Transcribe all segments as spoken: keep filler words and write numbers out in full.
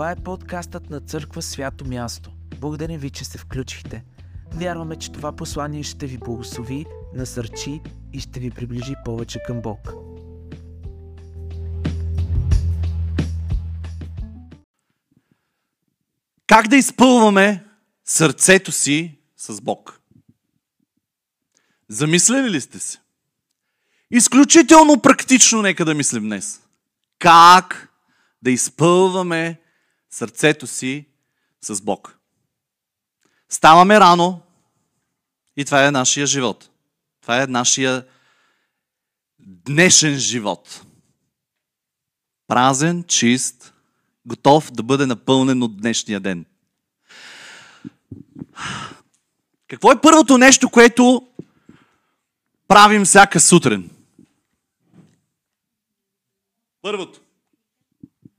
Това е подкастът на Църква Свято място. Благодарим ви, че се включихте. Вярваме, че това послание ще ви благослови, насърчи и ще ви приближи повече към Бог. Как да изпълваме сърцето си с Бог? Замислили ли сте се? Изключително практично нека да мислим днес. Как да изпълваме сърцето си с Бог? Ставаме рано и това е нашия живот. Това е нашия днешен живот. Празен, чист, готов да бъде напълнен от днешния ден. Какво е първото нещо, което правим всяка сутрин? Първото.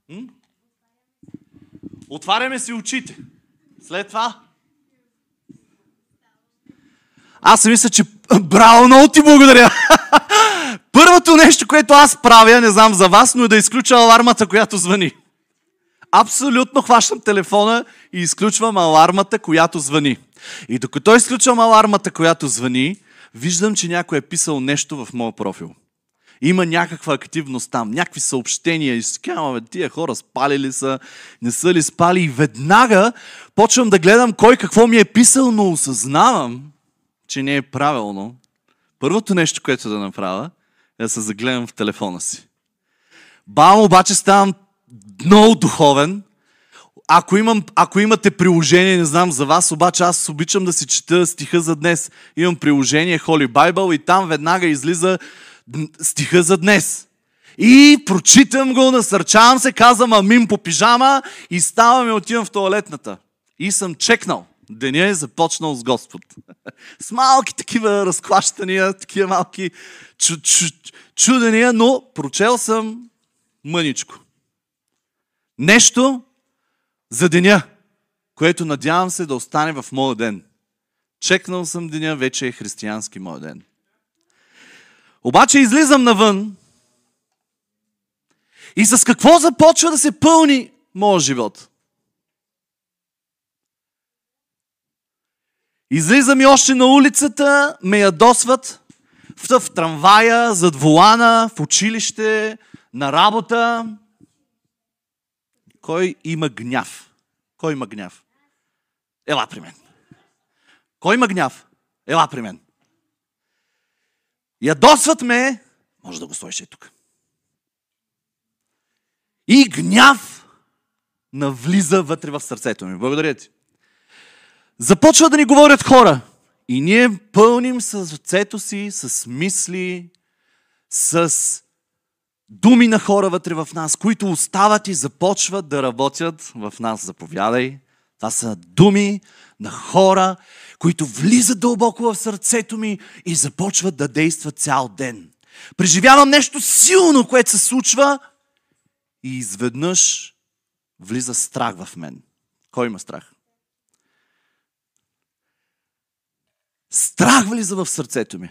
М? Отваряме си очите. След това. Аз мисля, че... Браво, много ти благодаря! Първото нещо, което аз правя, не знам за вас, но е да изключа алармата, която звъни. Абсолютно хващам телефона и изключвам алармата, която звъни. И докато изключвам алармата, която звъни, виждам, че някой е писал нещо в моя профил. Има някаква активност там, някакви съобщения. И си казваме, тия хора спали ли са, не са ли спали. И веднага почвам да гледам кой какво ми е писал, но осъзнавам, че не е правилно. Първото нещо, което да направя, е да се загледам в телефона си. Бам, обаче ставам много духовен. Ако, имам, ако имате приложение, не знам за вас, обаче аз обичам да си чета стиха за днес. Имам приложение Holy Bible и там веднага излиза стиха за днес. И прочитам го, насърчавам се, казвам амин по пижама и ставам и отивам в тоалетната. И съм чекнал. Деня е започнал с Господ. С малки такива разклащания, такива малки чудения, но прочел съм мъничко. Нещо за деня, което надявам се да остане в моя ден. Чекнал съм деня, вече е християнски моя ден. Обаче излизам навън и с какво започва да се пълни моя живот? Излизам и още на улицата, ме ядосват в, в трамвая, зад волана, в училище, на работа. Кой има гняв? Кой има гняв? Ела при мен. Кой има гняв? Ела при мен. Ядосват ме. Може да го стоиш и тук. И гняв навлиза вътре в сърцето ми. Благодаря ти. Започва да ни говорят хора. И ние пълним сърцето си с мисли, с думи на хора вътре в нас, които остават и започват да работят в нас. Заповядай. Това са думи на хора, които влизат дълбоко в сърцето ми и започват да действат цял ден. Преживявам нещо силно, което се случва и изведнъж влиза страх в мен. Кой има страх? Страх влиза в сърцето ми.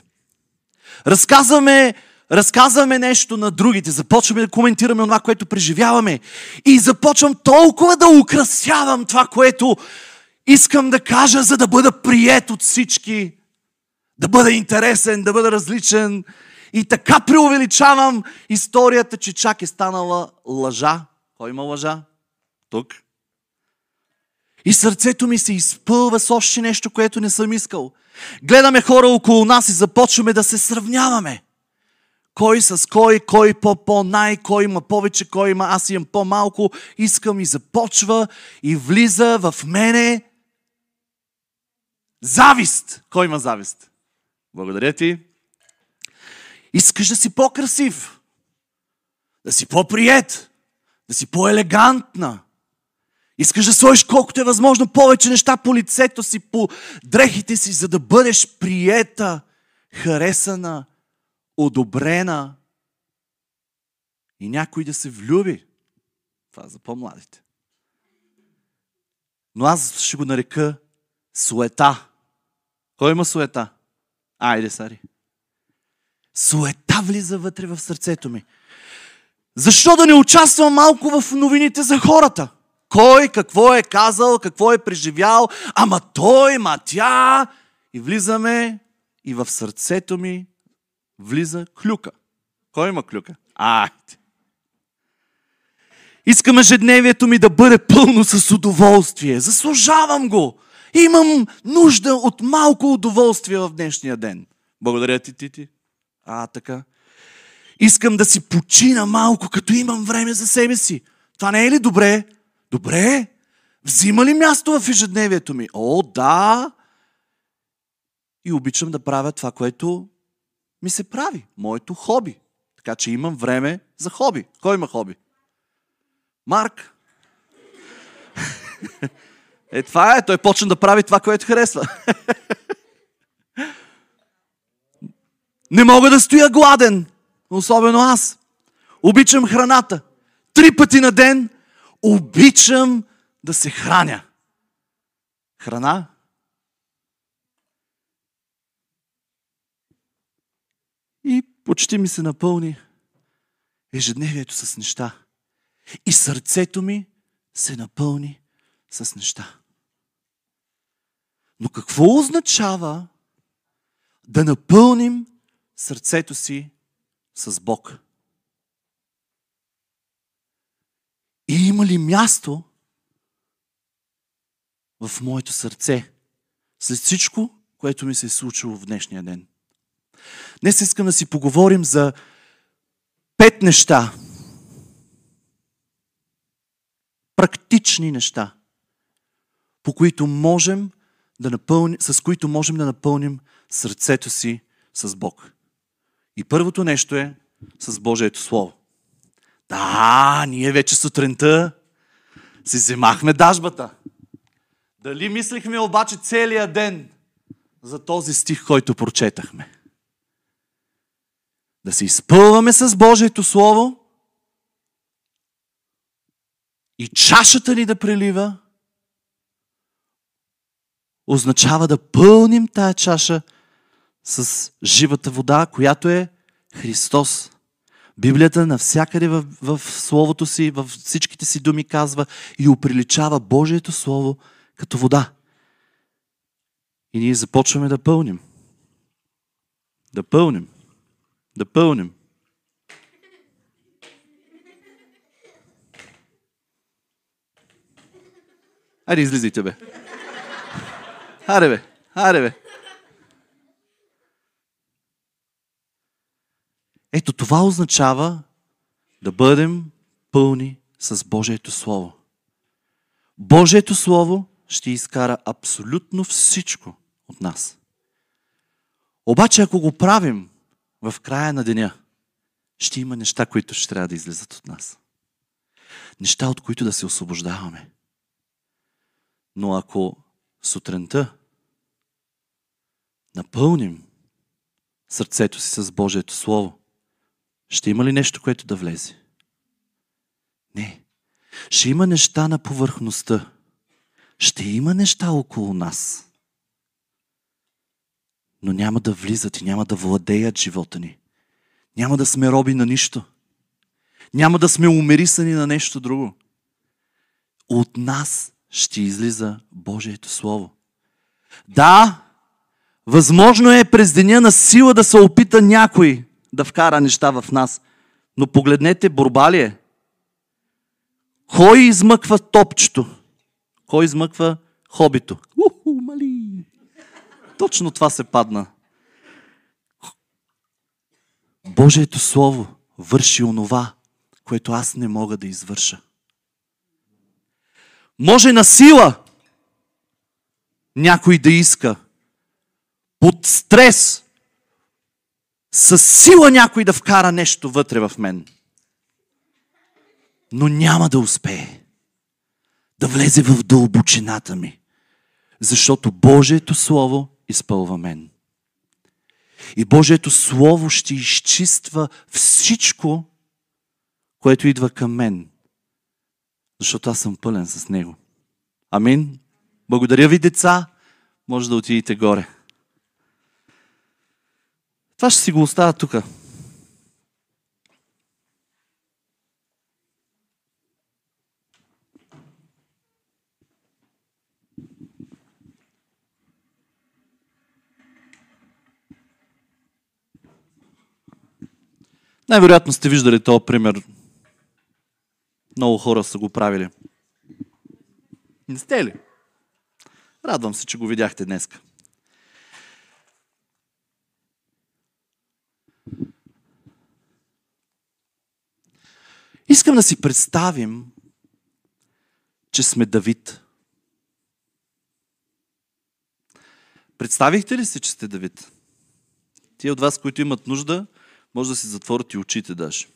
Разказваме, разказваме нещо на другите. Започваме да коментираме това, което преживяваме. И започвам толкова да украсявам това, което искам да кажа, за да бъда приет от всички. Да бъда интересен, да бъда различен. И така преувеличавам историята, че чак е станала лъжа. Кой има лъжа? Тук. И сърцето ми се изпълва с още нещо, което не съм искал. Гледаме хора около нас и започваме да се сравняваме. Кой с кой, кой по-по-най, кой има повече, кой има, аз имам по-малко. Искам и започва и влиза в мене завист. Кой има завист? Благодаря ти. Искаш да си по-красив, да си по-приет, да си по-елегантна. Искаш да сложиш колкото е възможно повече неща по лицето си, по дрехите си, за да бъдеш приета, харесана, одобрена и някой да се влюби. Това за по-младите. Но аз ще го нарека суета. Кой има суета? Айде, Сари. Суета влиза вътре в сърцето ми. Защо да не участвам малко в новините за хората? кой какво е казал, какво е преживял, ама той, ма тя. И влизаме и в сърцето ми влиза клюка. Кой има клюка? Айде! Искам ежедневието ми да бъде пълно с удоволствие. Заслужавам го. Имам нужда от малко удоволствие в днешния ден. Благодаря ти, Тити. А, така. Искам да си почина малко, като имам време за себе си. Това не е ли добре? Добре. Взима ли място в ежедневието ми? О, да. И обичам да правя това, което ми се прави. Моето хоби. Така че имам време за хоби. Кой има хоби? Марк. Е, това е. Той почна да прави това, което харесва. Не мога да стоя гладен. Особено аз. Обичам храната. Три пъти на ден обичам да се храня. Храна. И почти ми се напълни ежедневието с неща. И сърцето ми се напълни с неща. Но какво означава да напълним сърцето си с Бог? И има ли място в моето сърце след всичко, което ми се е случило в днешния ден? Днес искам да си поговорим за пет неща. Практични неща, по които можем да напълни, с които можем да напълним сърцето си с Бог. И първото нещо е с Божието Слово. Да, ние вече сутринта си вземахме дажбата. Дали мислихме обаче целия ден за този стих, който прочетахме? Да се изпълваме с Божието Слово и чашата ни да прелива, означава да пълним тая чаша с живата вода, която е Христос. Библията навсякъде в, в Словото си, в всичките си думи казва и оприличава Божието Слово като вода. И ние започваме да пълним. Да пълним. Да пълним. Хайде, излизайте, бе. Хайде, бе. Хайде, бе. Ето това означава да бъдем пълни с Божието Слово. Божието Слово ще изкара абсолютно всичко от нас. Обаче, ако го правим в края на деня, ще има неща, които ще трябва да излизат от нас. Неща, от които да се освобождаваме. Но ако сутринта напълним сърцето си с Божието Слово, ще има ли нещо, което да влезе? Не. Ще има неща на повърхността. Ще има неща около нас. Но няма да влизат и няма да владеят живота ни. Няма да сме роби на нищо. Няма да сме умирисани на нещо друго. От нас ще излиза Божието Слово. Да, възможно е през деня на сила да се опита някой да вкара неща в нас. Но погледнете, борба ли е? Кой измъква топчето? Кой измъква хобито? Уху, мали! Точно това се падна. Божието Слово върши онова, което аз не мога да извърша. Може на сила някой да иска, под стрес, със сила някой да вкара нещо вътре в мен. Но няма да успее да влезе в дълбочината ми, защото Божието Слово изпълва мен. И Божието Слово ще изчиства всичко, което идва към мен. Защото аз съм пълен с него. Амин. Благодаря ви, деца. Може да отидете горе. Това ще си го оставя тук. Най-вероятно сте виждали този пример. Много хора са го правили. Не сте ли? Радвам се, че го видяхте днес. Искам да си представим, че сме Давид. Представихте ли си, че сте Давид? Тие от вас, които имат нужда, може да си затворите очите даже.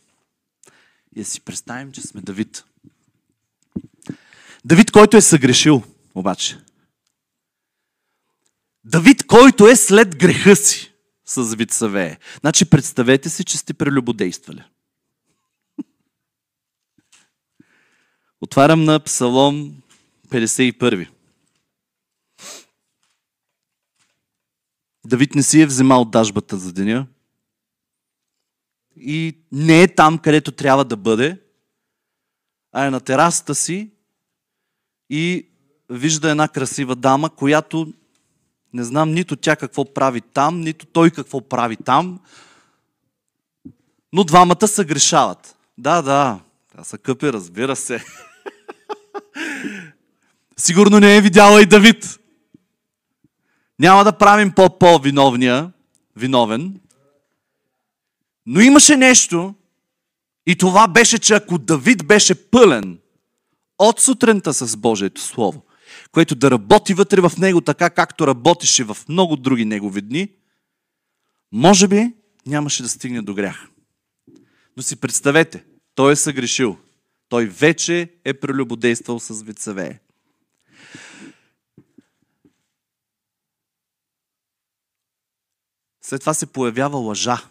И да си представим, че сме Давид. Давид, който е съгрешил, обаче. Давид, който е след греха си с Витсавея. Значи представете си, че сте прелюбодействали. Отварям на Псалом петдесет и първи. Давид не си е вземал дажбата за деня и не е там, където трябва да бъде, а е на терасата си и вижда една красива дама, която не знам нито тя какво прави там, нито той какво прави там, но двамата се грешават. Да, да, тя се къпи, разбира се. Сигурно не е видяла и Давид. Няма да правим по-по-виновния, виновен. Но имаше нещо и това беше, че ако Давид беше пълен от сутринта с Божието Слово, което да работи вътре в него така, както работеше в много други негови дни, може би нямаше да стигне до грях. Но си представете, той е съгрешил. Той вече е прелюбодействал с Витсавея. След това се появява лъжа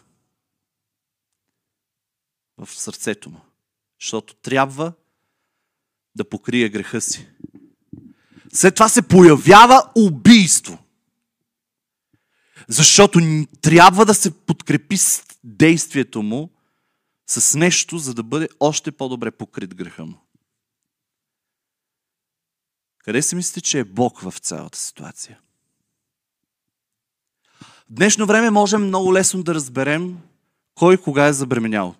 в сърцето му, защото трябва да покрие греха си. След това се появява убийство, защото трябва да се подкрепи действието му с нещо, за да бъде още по-добре покрит греха му. Къде си мислите, че е Бог в цялата ситуация? В днешно време можем много лесно да разберем кой кога е забременял.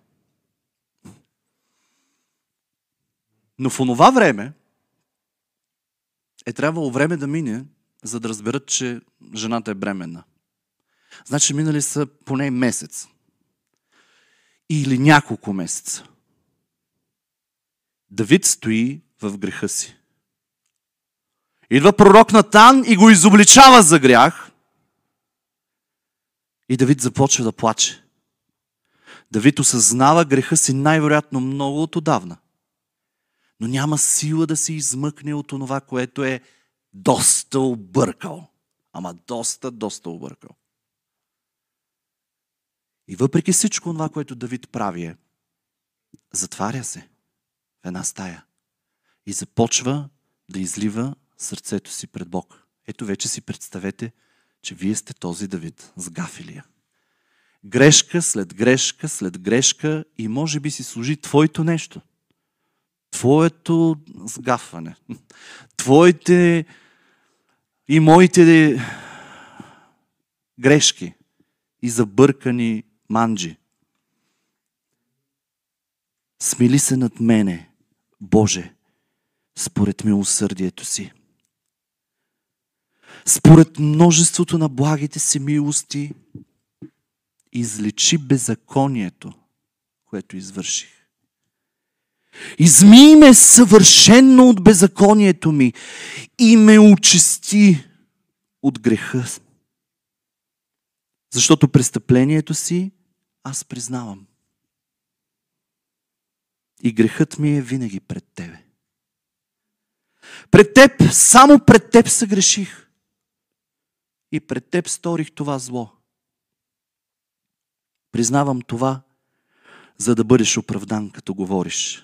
Но в онова време е трябвало време да мине, за да разберат, че жената е бременна. Значи минали са поне месец. Или няколко месеца. Давид стои в греха си. Идва пророк Натан и го изобличава за грях. И Давид започва да плаче. Давид осъзнава греха си най-вероятно много от отдавна. Но няма сила да се измъкне от онова, което е доста объркал. Ама доста, доста объркал. И въпреки всичко това, което Давид прави е, затваря се в една стая и започва да излива сърцето си пред Бог. Ето вече си представете, че вие сте този Давид с гафилия. Грешка след грешка след грешка и може би си служи твоето нещо. Твоето сгафване. Твоите и моите грешки и забъркани манджи. Смили се над мене, Боже, според милосърдието си. Според множеството на благите си милости, изличи беззаконието, което извърших. Измий ме съвършенно от беззаконието ми и ме очисти от греха. Защото престъплението си аз признавам. И грехът ми е винаги пред Тебе. Пред Теб, само пред Теб съгреших. И пред Теб сторих това зло. Признавам това, за да бъдеш оправдан, като говориш.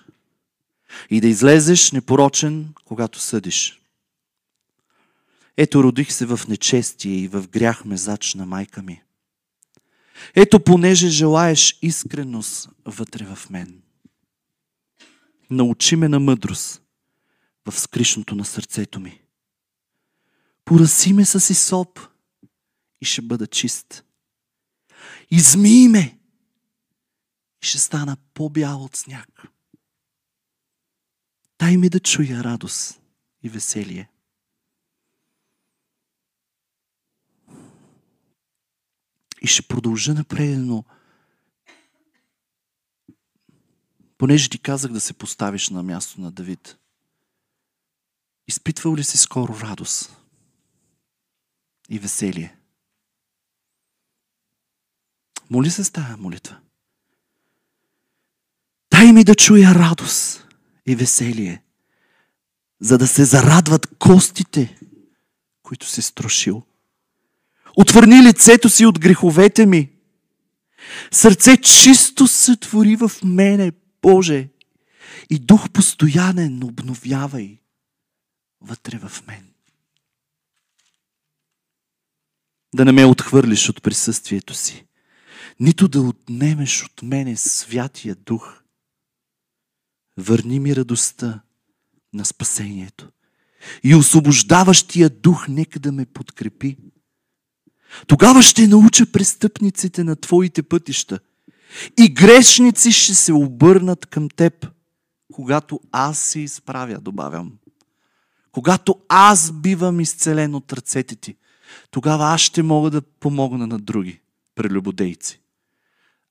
И да излезеш непорочен, когато съдиш. Ето родих се в нечестие и в грях ме зачна майка ми. Ето понеже желаеш искреност вътре в мен. Научи ме на мъдрост в скришното на сърцето ми. Пораси ме с Исоп и ще бъда чист. Измий ме и ще стана по-бял от сняг. Дай ми да чуя радост и веселие. И ще продължа напредено. Понеже ти казах да се поставиш на място на Давид. Изпитвал ли си скоро радост и веселие? Моли се с тая молитва. Дай ми да чуя радост и веселие, за да се зарадват костите, които си строшил. Отвърни лицето си от греховете ми. Сърце чисто сътвори в мене, Боже, и дух постоянен обновявай вътре в мен. Да не ме отхвърлиш от присъствието си, нито да отнемеш от мене Святия Дух. Върни ми радостта на спасението и освобождаващия Дух нека да ме подкрепи. Тогава ще науча престъпниците на Твоите пътища и грешници ще се обърнат към Теб, когато аз се изправя, добавям. Когато аз бивам изцелен от ръцете Ти, тогава аз ще мога да помогна на други прелюбодейци.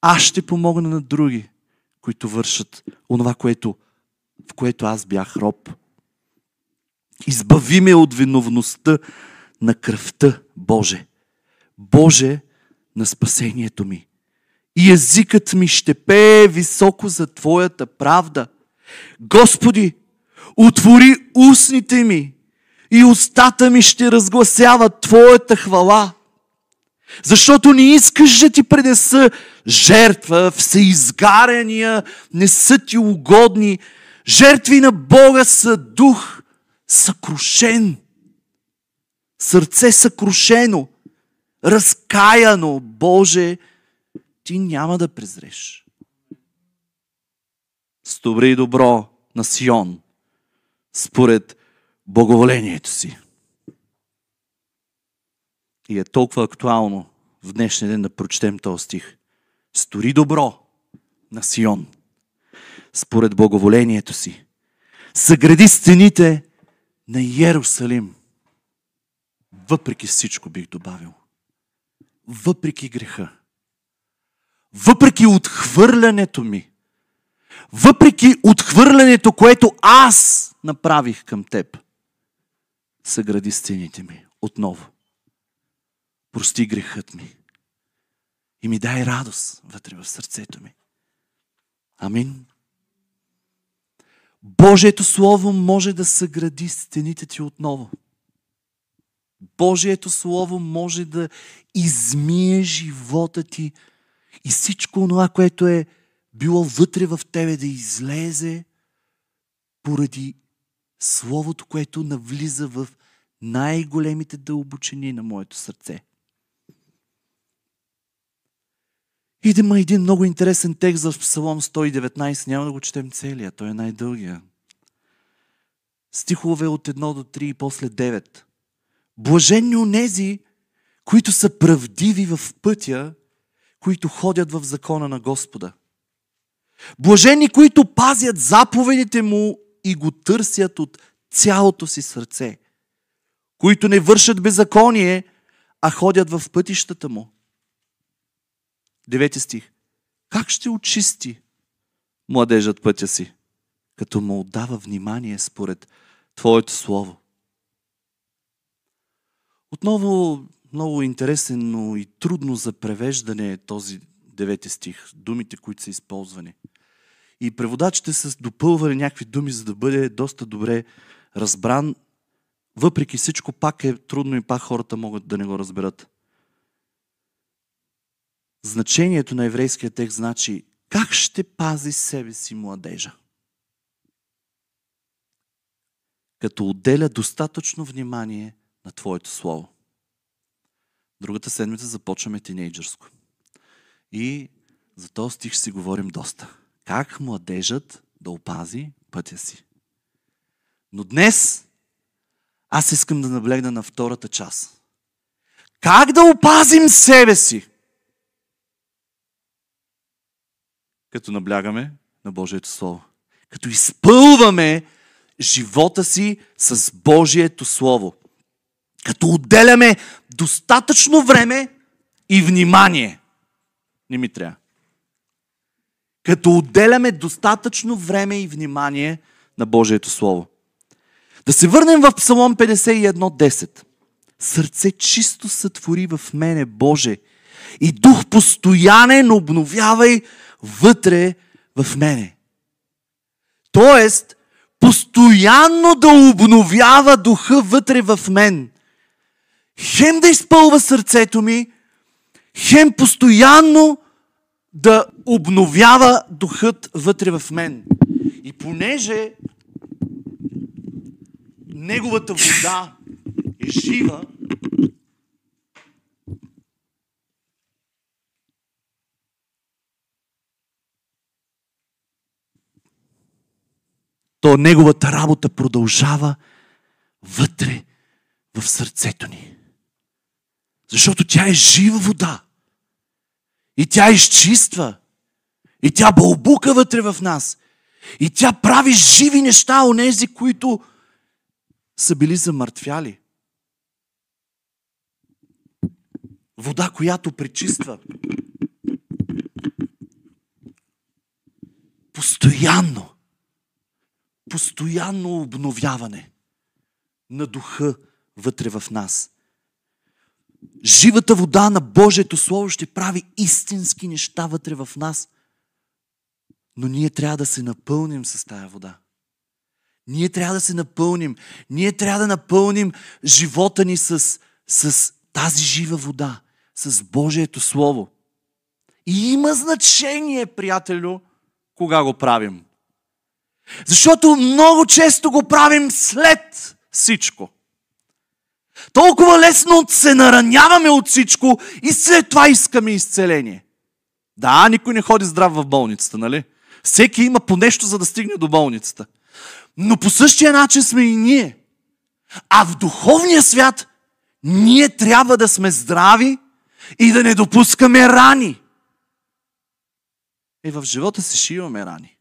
Аз ще помогна на други, които вършат онова, което, в което аз бях роб. Избави ме от виновността на кръвта, Боже. Боже на спасението ми. И езикът ми ще пее високо за Твоята правда. Господи, отвори устните ми и устата ми ще разгласява Твоята хвала. Защото не искаш да Ти принеса жертва, всеизгарения не са Ти угодни. Жертви на Бога са дух съкрушен, сърце съкрушено, разкаяно. Боже, Ти няма да презреш. С добре и добро на Сион, според благоволението си. И е толкова актуално в днешния ден да прочетем този стих. Стори добро на Сион, според благоволението си. Съгради стените на Йерусалим. Въпреки всичко бих добавил. Въпреки греха. Въпреки отхвърлянето ми. Въпреки отхвърлянето, което аз направих към теб. Съгради стените ми отново. Прости грехът ми и ми дай радост вътре в сърцето ми. Амин. Божието Слово може да съгради стените ти отново. Божието Слово може да измие живота ти и всичко това, което е било вътре в тебе, да излезе поради Словото, което навлиза в най-големите дълбочини на моето сърце. Идем един много интересен текст в Псалом сто и деветнайсет. Няма да го четем целия. Той е най-дългия. Стихове от едно до три и после девет. Блаженни онези, които са правдиви в пътя, които ходят в закона на Господа. Блажени, които пазят заповедите му и го търсят от цялото си сърце. Които не вършат беззаконие, а ходят в пътищата му. Девети стих. Как ще очисти младежът пътя си, като му отдава внимание според Твоето Слово? Отново много интересен, но и трудно за превеждане е този девети стих. Думите, които са използвани. И преводачите са допълвали някакви думи, за да бъде доста добре разбран. Въпреки всичко, пак е трудно и пак хората могат да не го разберат. Значението на еврейския текст значи как ще пази себе си младежа? Като отделя достатъчно внимание на Твоето Слово. Другата седмица започваме тинейджърско. И за този стих ще си говорим доста. Как младежът да опази пътя си? Но днес аз искам да наблегна на втората част. Как да опазим себе си? като наблягаме на Божието Слово. Като изпълваме живота си с Божието Слово. Като отделяме достатъчно време и внимание. Не ми трябва. Като отделяме достатъчно време и внимание на Божието Слово. Да се върнем в Псалом петдесет и едно десет. Сърце чисто сътвори в мене, Боже, и дух постоянен обновявай вътре в мене. Тоест, постоянно да обновява духа вътре в мен. Хем да изпълва сърцето ми, хем постоянно да обновява духът вътре в мен. И понеже неговата вода е жива, то неговата работа продължава вътре в сърцето ни. Защото тя е жива вода. И тя изчиства. И тя бълбука вътре в нас. И тя прави живи неща, онези, които са били замъртвяли. Вода, която пречиства. Постоянно. Постоянно обновяване на духа вътре в нас. Живата вода на Божието Слово ще прави истински неща вътре в нас. Но ние трябва да се напълним с тая вода. Ние трябва да се напълним. Ние трябва да напълним живота ни с, с тази жива вода. С Божието Слово. И има значение, приятелю, кога го правим. Защото много често го правим след всичко. Толкова лесно се нараняваме от всичко и след това искаме изцеление. Да, никой не ходи здрав в болницата, нали? Всеки има по нещо, за да стигне до болницата. Но по същия начин сме и ние. А в духовния свят ние трябва да сме здрави и да не допускаме рани. Е, в живота си ще имаме рани.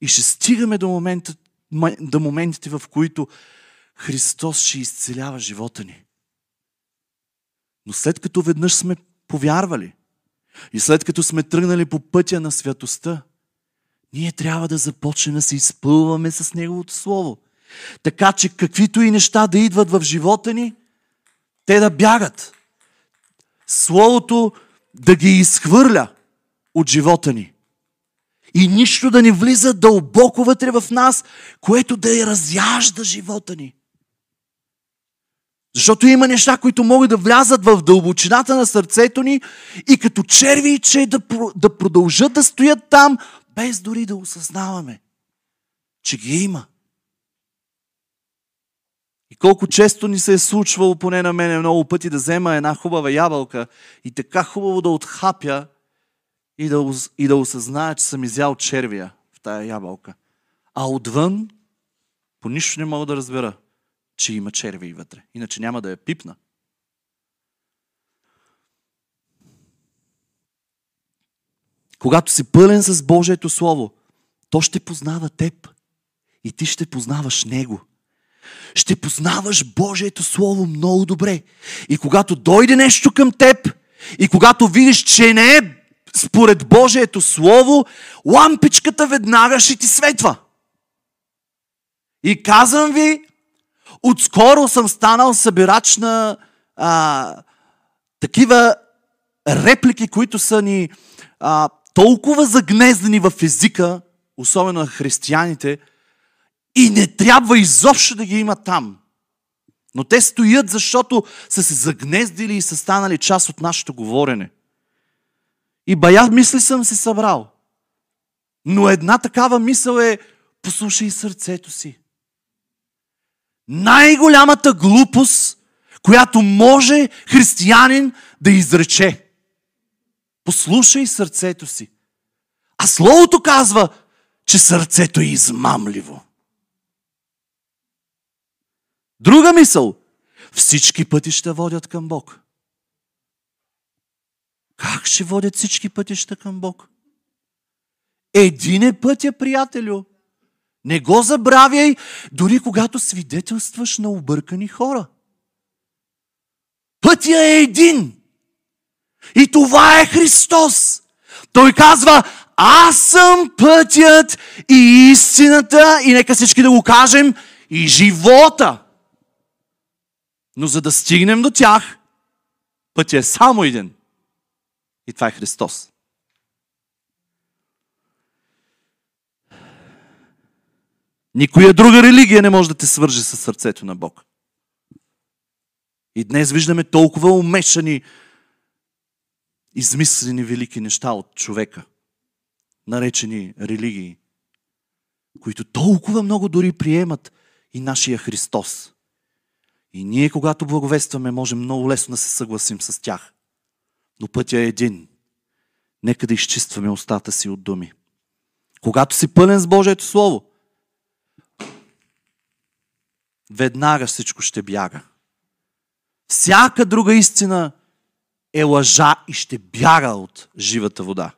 И ще стигаме до, момента, до моментите, в които Христос ще изцелява живота ни. Но след като веднъж сме повярвали и след като сме тръгнали по пътя на святостта, ние трябва да започнем да се изпълваме с Неговото Слово. Така че каквито и неща да идват в живота ни, те да бягат. Словото да ги изхвърля от живота ни. И нищо да не влиза дълбоко вътре в нас, което да я разяжда живота ни. Защото има неща, които могат да влязат в дълбочината на сърцето ни и като черви, че да, да продължат да стоят там, без дори да осъзнаваме, че ги има. И колко често ни се е случвало, поне на мене много пъти, да взема една хубава ябълка и така хубаво да отхапя, И да, и да осъзная, че съм изял червия в тая ябълка. А отвън по нищо не мога да разбера, че има черви вътре. Иначе няма да я пипна. Когато си пълен с Божието Слово, то ще познава теб. И ти ще познаваш Него. Ще познаваш Божието Слово много добре. И когато дойде нещо към теб, и когато видиш, че не е според Божието Слово, лампичката веднага ще ти светва. И казвам ви, отскоро съм станал събирач на а, такива реплики, които са ни а, толкова загнездени в езика, особено на християните, и не трябва изобщо да ги има там. Но те стоят, защото са се загнездили и са станали част от нашето говорене. И бая мисли съм си събрал. Но една такава мисъл е: послушай сърцето си. Най-голямата глупост, която може християнин да изрече. Послушай сърцето си. А Словото казва, че сърцето е измамливо. Друга мисъл. Всички пътища водят към Бог. Как ще водят всички пътища към Бог? Един е пътя, приятелю. Не го забравяй, дори когато свидетелстваш на объркани хора. Пътя е един. И това е Христос. Той казва, аз съм пътят и истината, и нека всички да го кажем, и живота. Но за да стигнем до тях, пътя е само един. И това е Христос. Никоя друга религия не може да те свърже със сърцето на Бог. И днес виждаме толкова умешани, измислени велики неща от човека, наречени религии, които толкова много дори приемат и нашия Христос. И ние, когато благовестваме, можем много лесно да се съгласим с тях. Но пътя е един. Нека да изчистваме устата си от думи. Когато си пълен с Божието Слово, веднага всичко ще бяга. Всяка друга истина е лъжа и ще бяга от живата вода.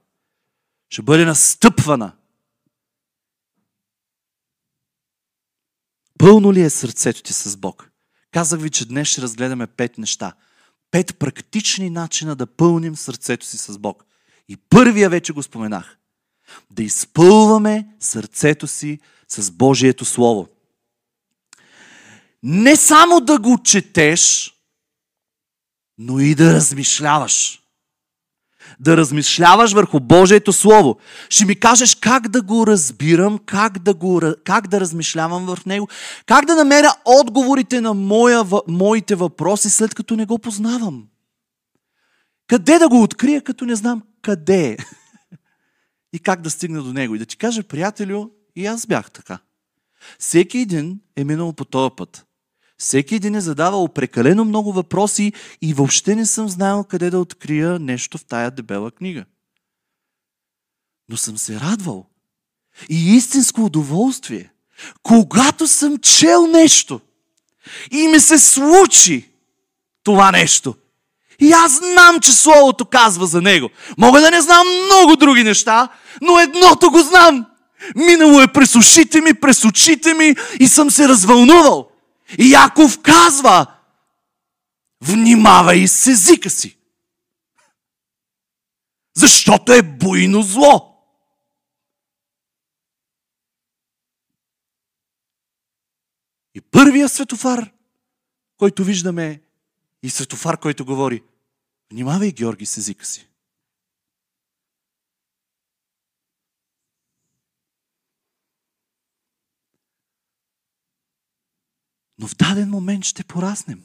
Ще бъде настъпвана. Пълно ли е сърцето ти с Бог? Казах ви, че днес ще разгледаме пет неща. Пет практични начина да пълним сърцето си с Бог. И първия вече го споменах. Да изпълваме сърцето си с Божието Слово. Не само да го четеш, но и да размишляваш. Да размишляваш върху Божието Слово. Ще ми кажеш как да го разбирам, как да, го, как да размишлявам върху него, как да намеря отговорите на моя, моите въпроси, след като не го познавам. Къде да го открия, като не знам къде е? И как да стигна до него. И да ти кажа, приятелю, и аз бях така. Всеки един е минал по този път. Всеки един е задавал прекалено много въпроси и въобще не съм знаел къде да открия нещо в тая дебела книга. Но съм се радвал. И истинско удоволствие, когато съм чел нещо и ми се случи това нещо. И аз знам, че Словото казва за него. Мога да не знам много други неща, но едното го знам. Минало е през ушите ми, през очите ми и съм се развълнувал. И Яков казва, внимавай с езика си, защото е буйно зло. И първия светофар, който виждаме, и светофар, който говори, внимавай, Георги, с езика си. Но в даден момент ще пораснем.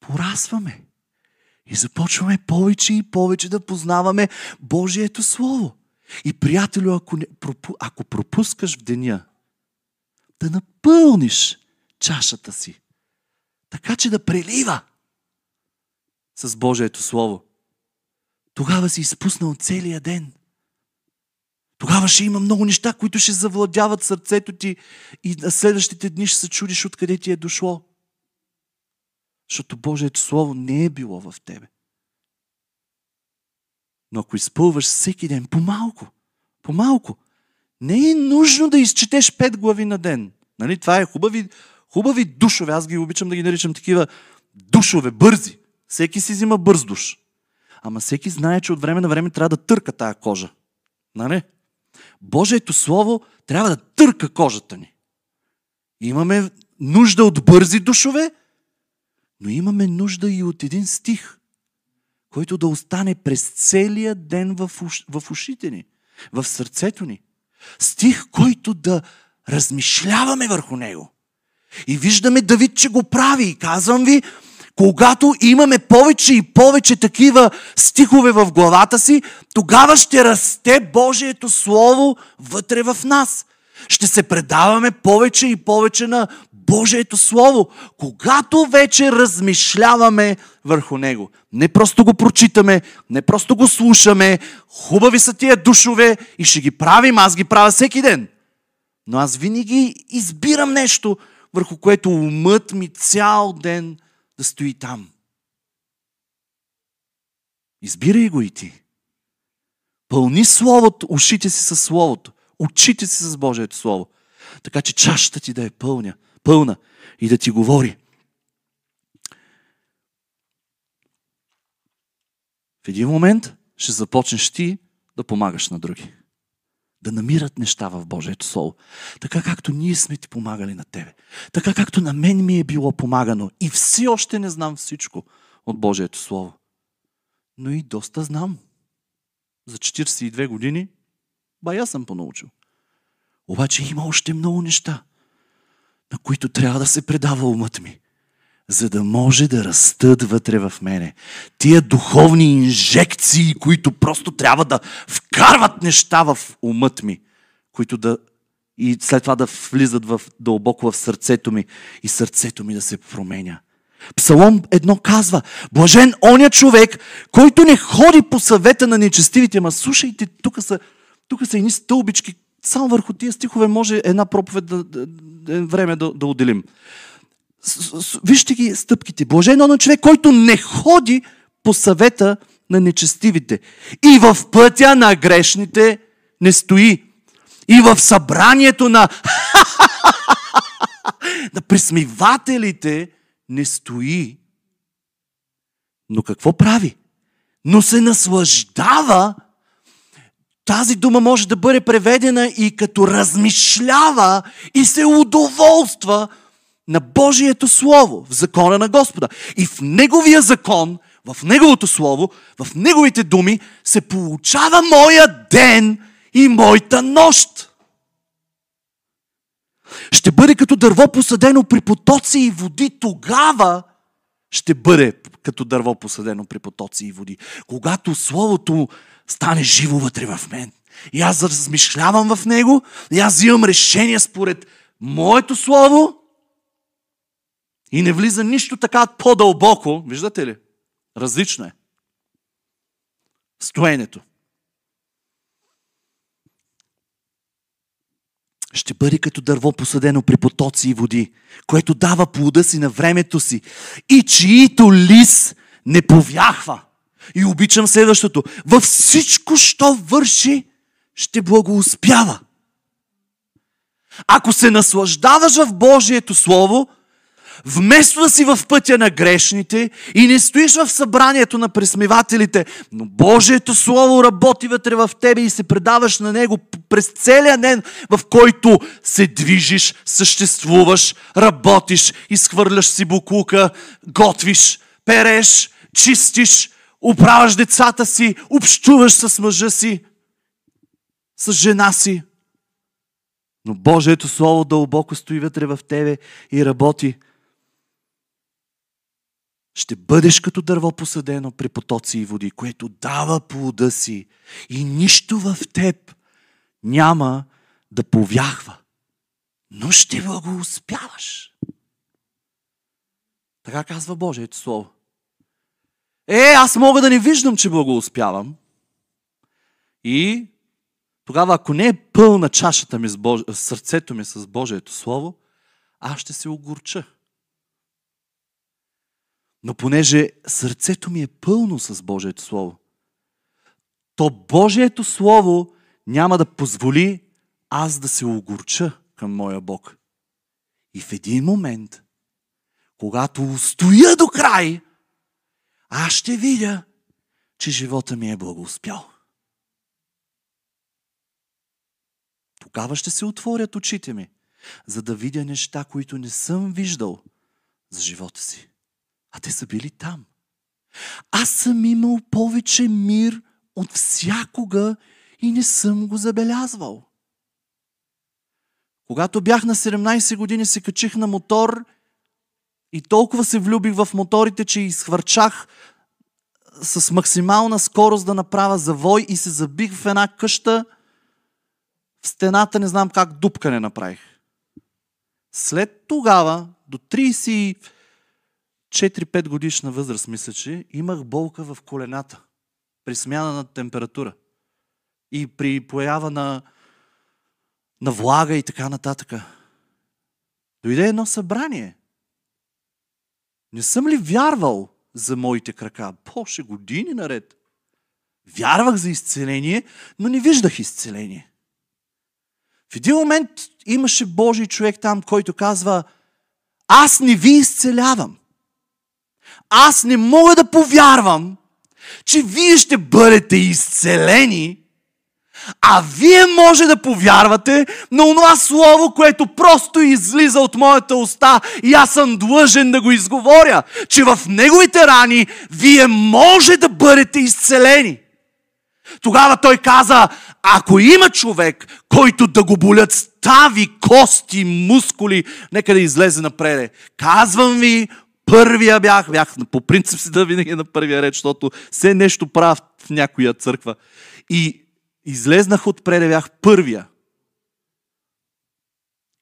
Порасваме. И започваме повече и повече да познаваме Божието Слово. И, приятелю, ако, не, ако пропускаш в деня, да напълниш чашата си, така че да прелива с Божието Слово, тогава си изпуснал целия ден. Тогава ще има много неща, които ще завладяват сърцето ти и на следващите дни ще се чудиш откъде ти е дошло. Защото Божието Слово не е било в тебе. Но ако изпълваш всеки ден, по-малко, по-малко, не е нужно да изчетеш пет глави на ден. Нали? Това е хубави, хубави душове. Аз ги обичам да ги наричам такива душове, бързи. Всеки си взима бърз душ. Ама всеки знае, че от време на време трябва да търка тая кожа. Нали? Божието Слово трябва да търка кожата ни. Имаме нужда от бързи душове, но имаме нужда и от един стих, който да остане през целия ден в, уш... в ушите ни, в сърцето ни. Стих, който да размишляваме върху него. И виждаме Давид, че го прави. И казвам ви, когато имаме повече и повече такива стихове в главата си, тогава ще расте Божието Слово вътре в нас. Ще се предаваме повече и повече на Божието Слово, когато вече размишляваме върху него. Не просто го прочитаме, не просто го слушаме. Хубави са тия душове и ще ги правим. Аз ги правя всеки ден. Но аз винаги избирам нещо, върху което умът ми цял ден да стои там. Избирай го и ти. Пълни Словото, ушите си със Словото, очите си с Божието Слово. Така че чашата ти да е пълна, пълна и да ти говори. В един момент ще започнеш ти да помагаш на други. Да намират неща в Божието Слово. Така както ние сме ти помагали на тебе. Така както на мен ми е било помагано. И все още не знам всичко от Божието Слово. Но и доста знам. За четиридесет и две години бая съм понаучил. Обаче има още много неща, на които трябва да се предава умът ми, за да може да растат вътре в мене. Тия духовни инжекции, които просто трябва да вкарват неща в умът ми, които да и след това да влизат в, дълбоко в сърцето ми и сърцето ми да се променя. Псалом едно казва: блажен оня човек, който не ходи по съвета на нечестивите. Ама слушайте, тук са, тук са едни стълбички, само върху тия стихове може една проповед да, да, да, време да, да отделим. С, с, вижте ги стъпките. Блажен оня човек, който не ходи по съвета на нечестивите. И в пътя на грешните не стои. И в събранието на на присмивателите не стои. Но какво прави? Но се наслаждава. Тази дума може да бъде преведена и като размишлява и се удоволства на Божието Слово, в закона на Господа. И в Неговия закон, в Неговото Слово, в Неговите думи се получава моя ден и моята нощ. Ще бъде като дърво посадено при потоци и води. Тогава ще бъде като дърво посадено при потоци и води. Когато Словото стане живо вътре в мен. И аз размишлявам в него. И аз имам решение според моето Слово. И не влиза нищо така по-дълбоко. Виждате ли? Различно е. Стоенето. Ще бъде като дърво посадено при потоци и води, което дава плода си на времето си и чието лист не повяхва. И обичам следващото. Във всичко, що върши, ще благоуспява. Ако се наслаждаваш в Божието Слово, вместо да си в пътя на грешните и не стоиш в събранието на пресмивателите, но Божието Слово работи вътре в тебе и се предаваш на него през целия ден, в който се движиш, съществуваш, работиш, изхвърляш си боклука, готвиш, переш, чистиш, управяш децата си, общуваш с мъжа си, с жена си. Но Божието Слово дълбоко стои вътре в тебе и работи. Ще бъдеш като дърво посадено при потоци и води, което дава плода си и нищо в теб няма да повяхва. Но ще благоуспяваш. Така казва Божието Слово. Е, аз мога да не виждам, че благоуспявам. И тогава, ако не е пълна чашата ми, с Божи... сърцето ми с Божието Слово, аз ще се огорча. Но понеже сърцето ми е пълно с Божието Слово, то Божието Слово няма да позволи аз да се огорча към моя Бог. И в един момент, когато стоя до край, аз ще видя, че живота ми е благоуспял. Тогава ще се отворят очите ми, за да видя неща, които не съм виждал за живота си. А те са били там. Аз съм имал повече мир от всякога и не съм го забелязвал. Когато бях на седемнайсет години, се качих на мотор и толкова се влюбих в моторите, че изхвърчах с максимална скорост да направя завой и се забих в една къща. В стената не знам как дупка не направих. След тогава, до трийсет и четири-пет годишна възраст, мисля, че имах болка в колената при смяна на температура и при поява на, на влага и така нататък. Дойде едно събрание. Не съм ли вярвал за моите крака? Повече години наред. Вярвах за изцеление, но не виждах изцеление. В един момент имаше Божий човек там, който казва: аз не ви изцелявам. Аз не мога да повярвам, че вие ще бъдете изцелени, а вие може да повярвате на онова слово, което просто излиза от моята уста и аз съм длъжен да го изговоря, че в неговите рани вие може да бъдете изцелени. Тогава той каза: ако има човек, който да го болят стави, кости, мускули, нека да излезе напред. Казвам ви, първия бях, бях по принцип си да винаги на първия реч, защото все нещо правят в някоя църква. И излезнах отпред, бях първия.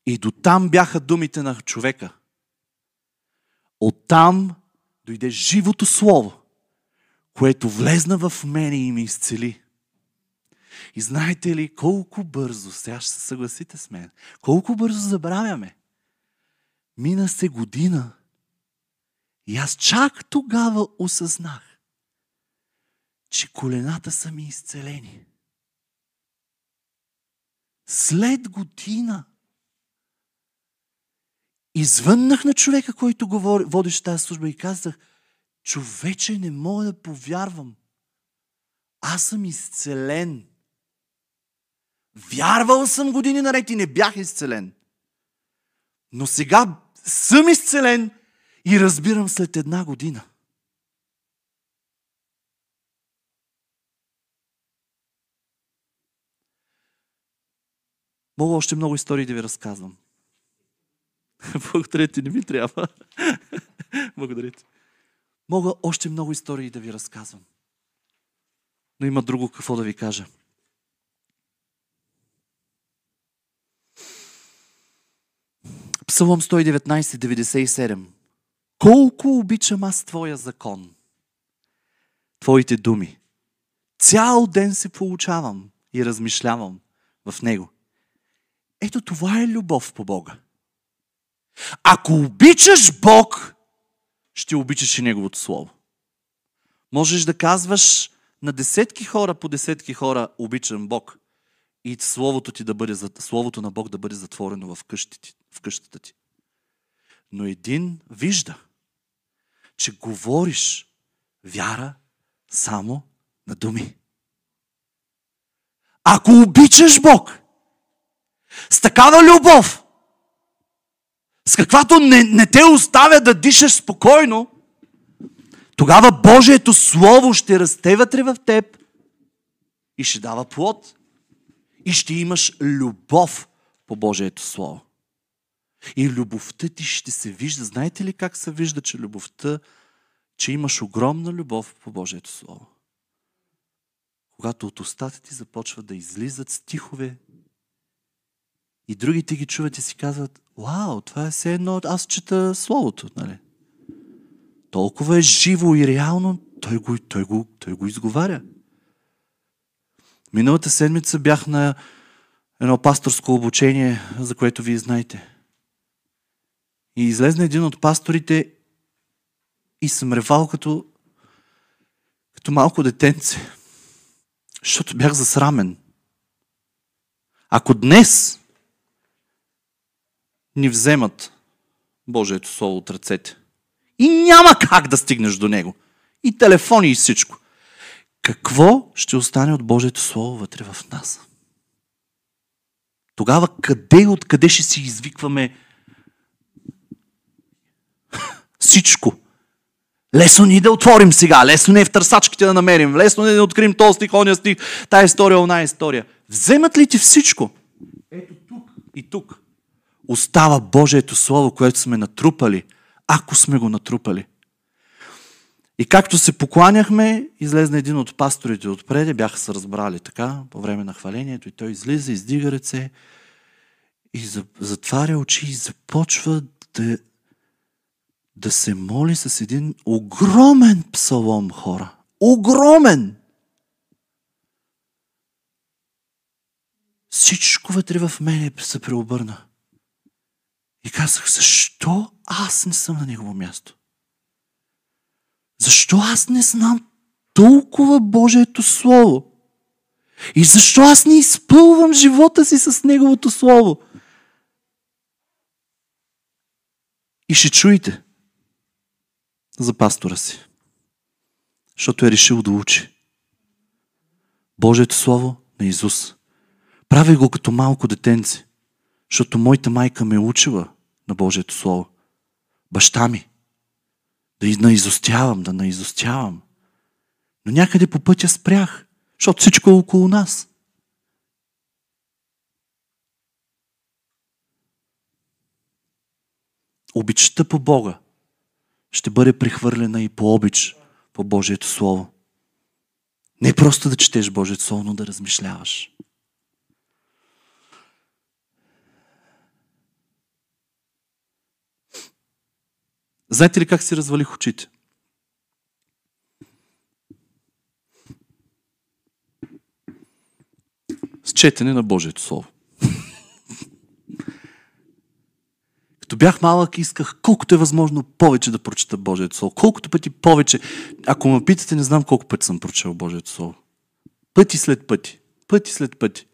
И дотам бяха думите на човека. Оттам дойде живото слово, което влезна в мене и ме изцели. И знаете ли колко бързо, сега ще се съгласите с мен, колко бързо забравяме. Мина се година и аз чак тогава осъзнах, че колената са ми изцелени. След година извъннах на човека, който говори, водеше тази служба, и казах: човече, не мога да повярвам. Аз съм изцелен. Вярвал съм години наред и не бях изцелен. Но сега съм изцелен и разбирам след една година. Мога още много истории да ви разказвам. Благодаря ти, не ми трябва. Благодаря ти. Мога още много истории да ви разказвам. Но има друго какво да ви кажа. Псалом сто деветнайсет, деветдесет и седем. Колко обичам аз твоя закон, твоите думи. Цял ден се получавам и размишлявам в него. Ето това е любов по Бога. Ако обичаш Бог, ще обичаш и Неговото Слово. Можеш да казваш на десетки хора, по десетки хора: обичам Бог, и Словото ти да бъде, Словото на Бог да бъде затворено в къщата, в къщата ти. Но един вижда, че говориш вяра само на думи. Ако обичаш Бог, с такава любов, с каквато не, не те оставя да дишаш спокойно, тогава Божието Слово ще расте вътре в теб и ще дава плод. И ще имаш любов по Божието Слово. И любовта ти ще се вижда. Знаете ли как се вижда, че любовта, че имаш огромна любов по Божието Слово? Когато от устата ти започва да излизат стихове, и другите ги чуват и си казват: вау, това е все едно, аз чета Словото, нали? Толкова е живо и реално, той го, той го, той го изговаря. Миналата седмица бях на едно пасторско обучение, за което вие знаете. И излезна един от пасторите и съм ревал като, като малко детенце, защото бях засрамен. Ако днес ни вземат Божието Слово от ръцете и няма как да стигнеш до него, и телефони, и всичко, какво ще остане от Божието Слово вътре в нас? Тогава къде и откъде ще си извикваме всичко? Лесно ни да отворим сега, лесно не е в търсачките да намерим, лесно не да открием този стих, оня стих, тая история, она история. Вземат ли ти всичко? Ето тук и тук. Остава Божието Слово, което сме натрупали, ако сме го натрупали. И както се покланяхме, излезна един от пасторите отпреде, бяха се разбрали така, по време на хвалението, и той излиза, издига ръце и затваря очи и започва да, да се моли с един огромен псалом, хора. Огромен! Всичко вътре в мене се преобърна. И казах: защо аз не съм на негово място? Защо аз не знам толкова Божието Слово? И защо аз не изпълвам живота си с Неговото Слово? И ще чуете за пастора си, защото е решил да учи Божието Слово на Исус. Прави го като малко детенци, защото моята майка ме учила на Божието Слово. Баща ми. Да наизостявам, да наизостявам. Но някъде по пътя спрях, защото всичко е около нас. Обичта по Бога ще бъде прехвърлена и по обич по Божието Слово. Не просто да четеш Божието Слово, но да размишляваш. Знаете ли как си развалих очите? С четене на Божието Слово. Като бях малък, исках колкото е възможно повече да прочета Божието Слово. Колкото пъти повече. Ако ме питате, не знам колко пъти съм прочел Божието Слово. Пъти след пъти. Пъти след пъти.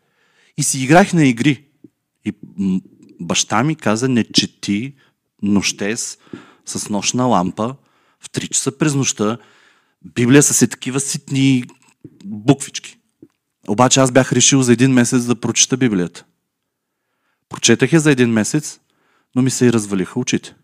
И си играх на игри. И баща ми каза, не чети нощес с нощна лампа, в три часа през нощта, Библия са си такива ситни буквички. Обаче аз бях решил за един месец да прочета Библията. Прочетах я за един месец, но ми се и развалиха очите.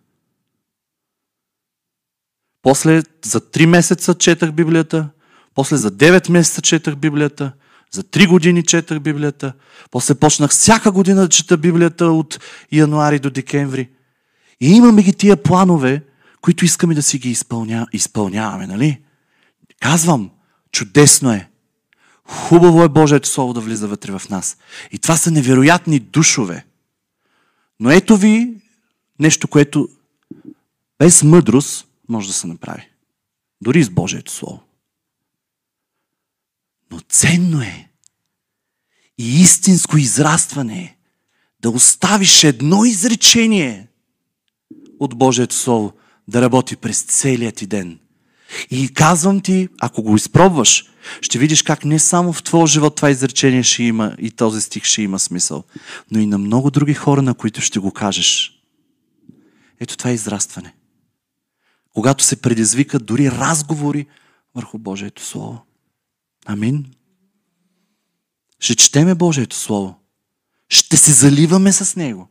После за три месеца четах Библията, после за девет месеца четах Библията, за три години четах Библията, после почнах всяка година да чета Библията от януари до декември. И имаме ги тия планове, които искаме да си ги изпълня... изпълняваме, нали? Казвам, чудесно е. Хубаво е Божието Слово да влиза вътре в нас. И това са невероятни душове. Но ето ви нещо, което без мъдрост може да се направи. Дори с Божието Слово. Но ценно е и истинско израстване е да оставиш едно изречение от Божието Слово да работи през целият ти ден. И казвам ти, ако го изпробваш, ще видиш как не само в твоя живот това изречение ще има и този стих ще има смисъл, но и на много други хора, на които ще го кажеш. Ето това е израстване. Когато се предизвикат дори разговори върху Божието Слово. Амин. Ще четеме Божието Слово. Ще се заливаме с него.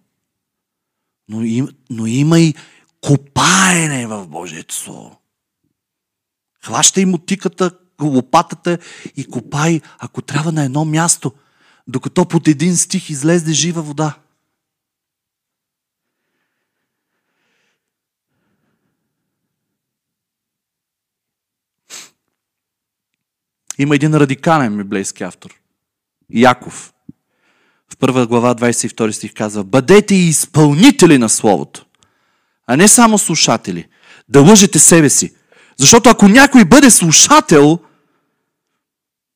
Но има, но има и копаене в Божието Слово. Хващай мотиката, лопатата и копай, ако трябва на едно място, докато под един стих излезе жива вода. Има един радикален библейски автор. Яков. В първа глава, двадесет и втори стих казва: бъдете и изпълнители на Словото, а не само слушатели. Да лъжете себе си. Защото ако някой бъде слушател,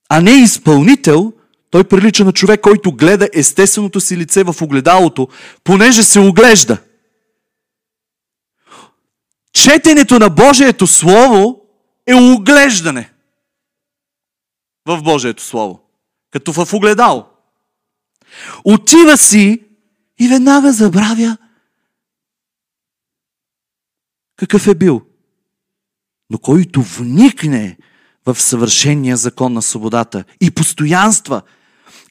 а не изпълнител, той прилича на човек, който гледа естественото си лице в огледалото, понеже се оглежда. Четенето на Божието Слово е оглеждане в Божието Слово. Като в огледало. Отива си и веднага забравя какъв е бил. Но който вникне в съвършения закон на свободата и постоянства,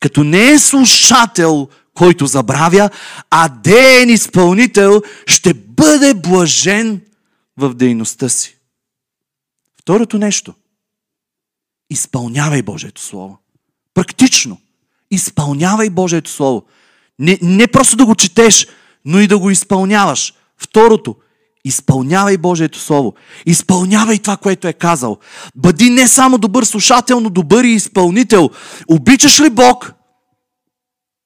като не е слушател, който забравя, а деен изпълнител, ще бъде блажен в дейността си. Второто нещо. Изпълнявай Божието Слово. Практично. Изпълнявай Божието Слово. Не, не просто да го четеш, но и да го изпълняваш. Второто, изпълнявай Божието Слово. Изпълнявай това, което е казал. Бъди не само добър слушател, но добър и изпълнител. Обичаш ли Бог?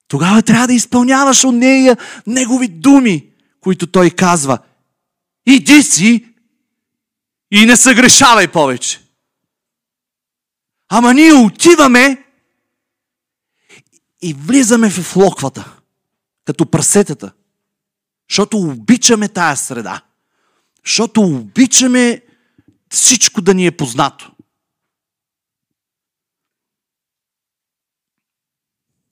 Тогава трябва да изпълняваш от нея негови думи, които той казва. Иди си и не съгрешавай повече. Ама ние отиваме и влизаме в локвата, като прасетата. Защото обичаме тая среда. Защото обичаме всичко да ни е познато.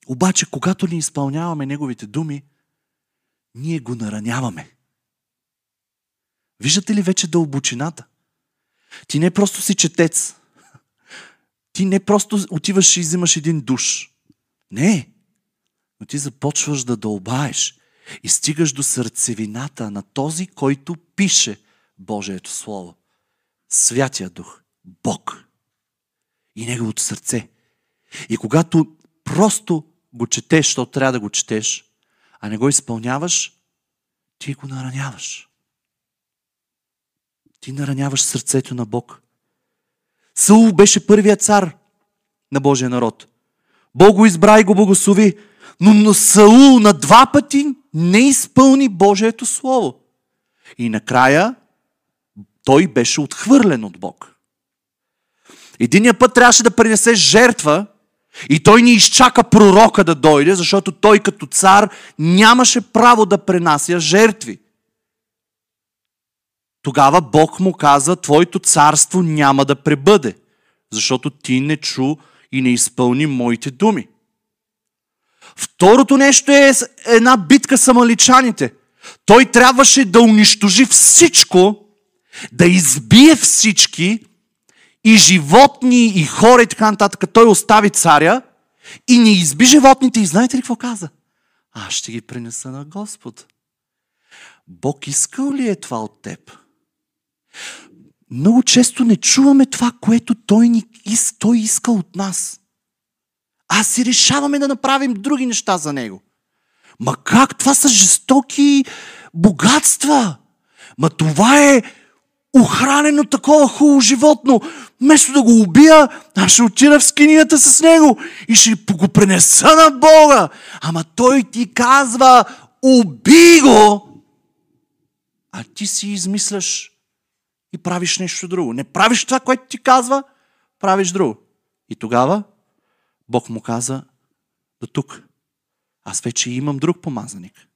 Обаче, когато не изпълняваме неговите думи, ние го нараняваме. Виждате ли вече дълбочината? Ти не просто си четец. Ти не просто отиваш и взимаш един душ. Не. Но ти започваш да дълбаеш и стигаш до сърцевината на този, който пише Божието Слово. Святия Дух. Бог. И неговото сърце. И когато просто го четеш, защото трябва да го четеш, а не го изпълняваш, ти го нараняваш. Ти нараняваш сърцето на Бог. Саул беше първият цар на Божия народ. Бог го избра и го благослови, но, но Саул на два пъти не изпълни Божието Слово. И накрая той беше отхвърлен от Бог. Единия път трябваше да принесе жертва и той не изчака пророка да дойде, защото той като цар нямаше право да пренася жертви. Тогава Бог му каза, твоето царство няма да пребъде, защото ти не чу и не изпълни моите думи. Второто нещо е една битка с амаличаните. Той трябваше да унищожи всичко, да избие всички, и животни, и хора, и така нататък. Той остави царя и не изби животните. И знаете ли какво каза? Аз ще ги принеса на Господ. Бог искал ли е това от теб? Много често не чуваме това, което Той ни иска, Той иска от нас. А си решаваме да направим други неща за Него. Ма как? Това са жестоки богатства. Ма това е охранено такова хубаво животно. Вместо да го убия, аз ще отида в скинията с него и ще го пренеса на Бога. Ама Той ти казва, убий го, а ти си измисляш и правиш нещо друго. Не правиш това, което ти казва, правиш друго. И тогава Бог му каза, до тук. Аз вече имам друг помазаник.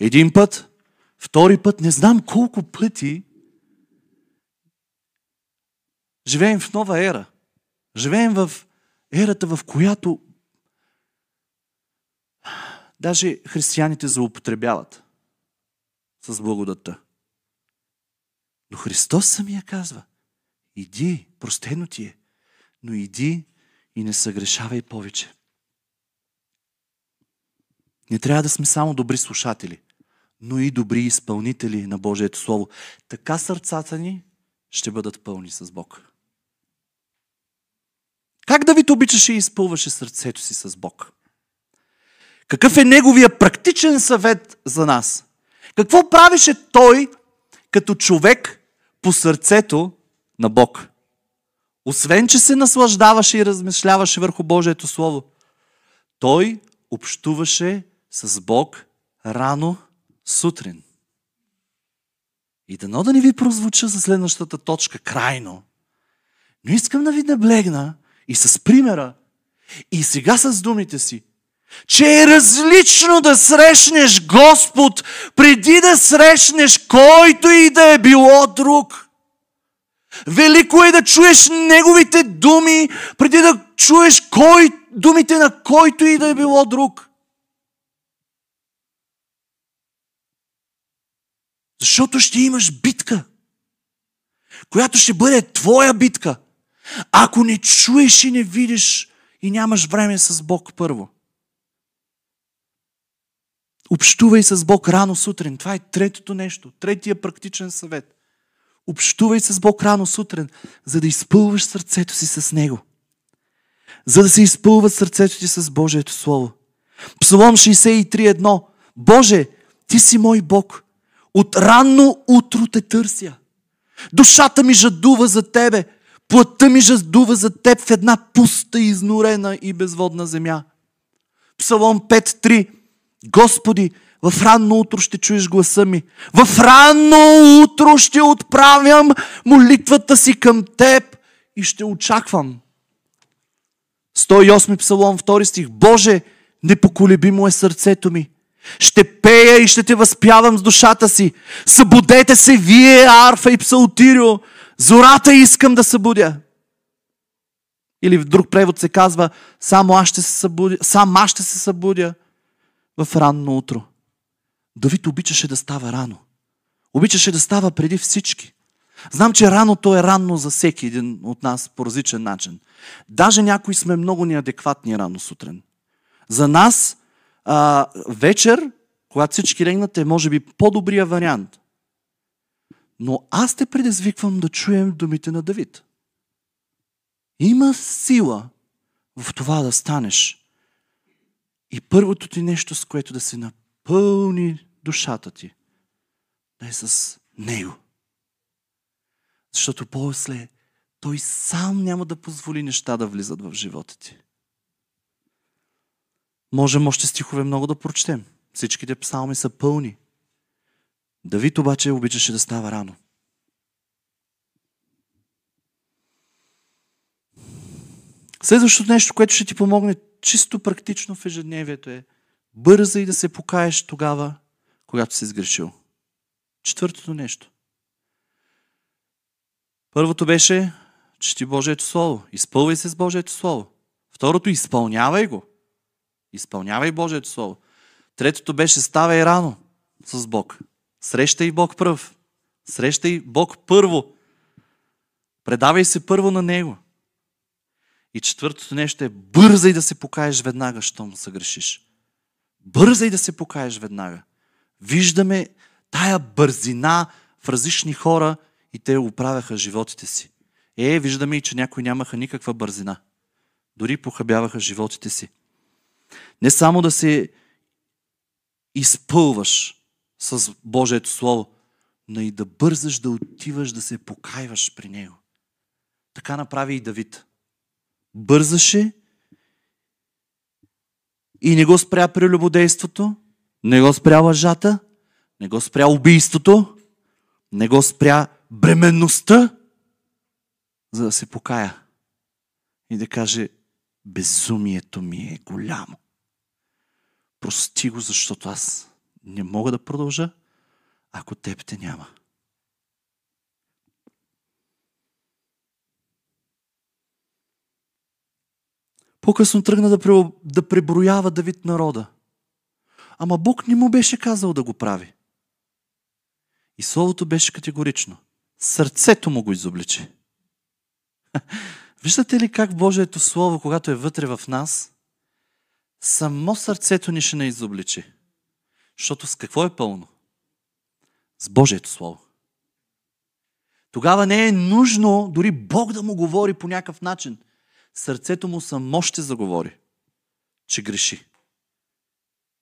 Един път, втори път, не знам колко пъти живеем в нова ера. Живеем в ерата, в която даже християните злоупотребяват с благодата. Но Христос самия казва, иди, простено ти е, но иди и не съгрешавай повече. Не трябва да сме само добри слушатели, но и добри изпълнители на Божието Слово. Така сърцата ни ще бъдат пълни с Бог. Как Давид обичаше и изпълваше сърцето си с Бог? Какъв е неговия практичен съвет за нас? Какво правеше той като човек по сърцето на Бог? Освен, че се наслаждаваше и размишляваше върху Божието Слово, той общуваше с Бог рано сутрин. И дано да не ви прозвуча за следващата точка крайно, но искам да ви наблегна и с примера, и сега с думите си, че е различно да срещнеш Господ, преди да срещнеш който и да е било друг. Велико е да чуеш Неговите думи, преди да чуеш кой, думите на който и да е било друг. Защото ще имаш битка, която ще бъде твоя битка, ако не чуеш и не видиш и нямаш време с Бог първо. Общувай с Бог рано сутрин. Това е третото нещо. Третия практичен съвет. Общувай с Бог рано сутрин, за да изпълваш сърцето си с Него. За да се изпълва сърцето ти с Божието Слово. Псалом шейсет и три едно. Боже, Ти си мой Бог. От ранно утро Те търся. Душата ми жадува за Тебе. Плътта ми жадува за Теб в една пуста, изнорена и безводна земя. Псалом пет три. Господи, в ранно утро ще чуеш гласа ми. В ранно утро ще отправям молитвата си към Теб и ще очаквам. сто и осми Псалом, втори стих. Боже, непоколебимо е сърцето ми. Ще пея и ще Те възпявам с душата си. Събудете се вие, арфа и псалтирио. Зората искам да събудя. Или в друг превод се казва, само аз ще се събудя, сама ще се събудя в ранно утро. Давид обичаше да става рано. Обичаше да става преди всички. Знам, че раното е ранно за всеки един от нас по различен начин. Даже някои сме много неадекватни рано сутрин. За нас а, вечер, когато всички легнат, е може би по-добрия вариант. Но аз те предизвиквам да чуем думите на Давид. Има сила в това да станеш. И първото ти нещо, с което да се напълни душата ти, да е с него. Защото после той сам няма да позволи неща да влизат в живота ти. Можем още стихове много да прочетем. Всичките псалми са пълни. Давид обаче обичаше да става рано. Следващото нещо, което ще ти помогне чисто практично в ежедневието е бързай да се покаеш тогава, когато си сгрешил. Четвъртото нещо. Първото беше, чети Божието Слово. Изпълвай се с Божието Слово. Второто, изпълнявай го. Изпълнявай Божието Слово. Третото беше, ставай рано с Бог. Срещай Бог пръв. Срещай Бог първо. Предавай се първо на Него. И четвъртото нещо е, бързай да се покаеш веднага, щом съгрешиш. Бързай да се покаеш веднага. Виждаме тая бързина в различни хора и те оправяха животите си. Е, виждаме и, че някои нямаха никаква бързина. Дори похабяваха животите си. Не само да се изпълваш с Божието Слово, но и да бързаш да отиваш, да се покайваш при Него. Така направи и Давид. Бързаше и не го спря прелюбодейството, не го спря лъжата, не го спря убийството, не го спря бременността, за да се покая и да каже, безумието ми е голямо. Прости го, защото аз не мога да продължа, ако теб те няма. По-късно тръгна да преброява Давид народа. Ама Бог не му беше казал да го прави. И словото беше категорично. Сърцето му го изобличи. Виждате ли как Божието Слово, когато е вътре в нас, само сърцето ни ще не изобличи. Защото с какво е пълно? С Божието Слово. Тогава не е нужно дори Бог да му говори по някакъв начин. Сърцето му само ще заговори, че греши.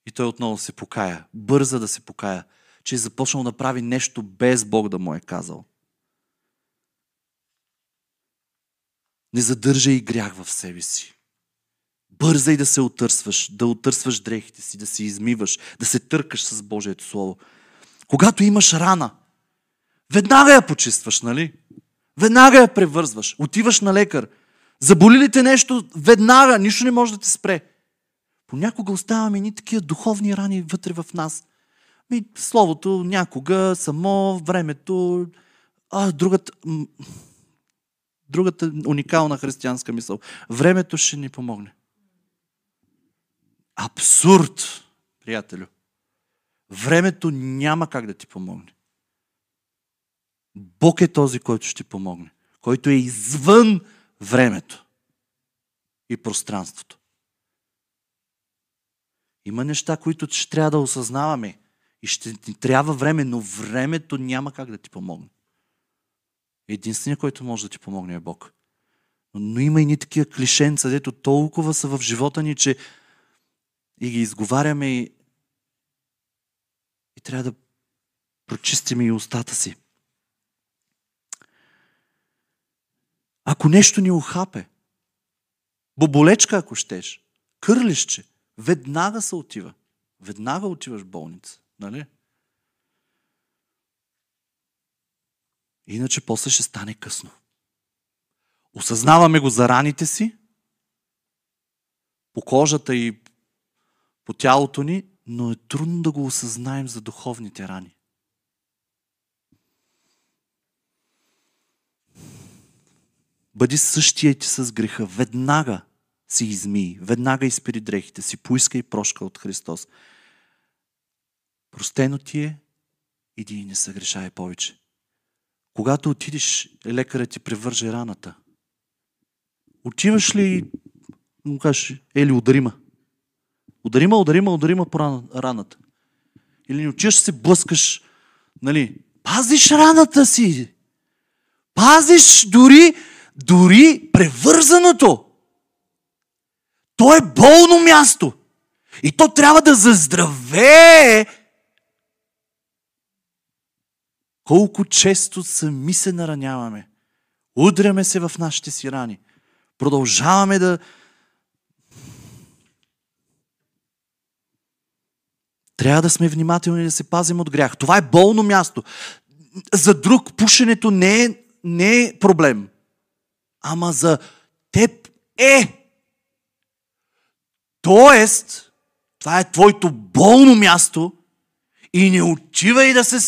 И той отново се покая, бърза да се покая, че е започнал да прави нещо без Бог да му е казал. Не задържай грях в себе си. Бързай да се отърсваш, да отърсваш дрехите си, да се измиваш, да се търкаш с Божието Слово. Когато имаш рана, веднага я почистваш, нали? Веднага я превързваш, отиваш на лекар. Заболи ли те нещо, веднага, нищо не може да те спре. Понякога оставаме ни такива духовни рани вътре в нас. Ми, словото някога, само времето, а, другата, другата уникална християнска мисъл. Времето ще ни помогне. Абсурд, приятелю. Времето няма как да ти помогне. Бог е този, който ще помогне. Който е извън времето и пространството. Има неща, които ще трябва да осъзнаваме и ще ни трябва време, но времето няма как да ти помогне. Единственият, който може да ти помогне е Бог. Но има и ни такива клишенца, дето толкова са в живота ни, че и ги изговаряме и, и трябва да прочистим и устата си. Ако нещо ни ухапе, боболечка ако щеш, кърлище, веднага се отива. Веднага отиваш в болница. Нали? Иначе после ще стане късно. Осъзнаваме го за раните си, по кожата и по тялото ни, но е трудно да го осъзнаем за духовните рани. бъди същия ти с греха. Веднага си измий, веднага изпири дрехите си, поискай прошка от Христос. Простено ти е, иди и не съгрешай повече. Когато отидеш, лекарът ти превърже раната. Отиваш ли и му кажеш, ели ударима. Ударима, ударима, ударима по раната. Или не отиваш се блъскаш, нали, пазиш раната си. Пазиш дори, дори превързаното. То е болно място. И то трябва да заздравее. Колко често сами се нараняваме. Удряме се в нашите си рани. Продължаваме да... Трябва да сме внимателни да се пазим от грях. Това е болно място. За друг пушенето не е, не е проблем. Ама за теб е. Тоест, това е твоето болно място и не отивай да се...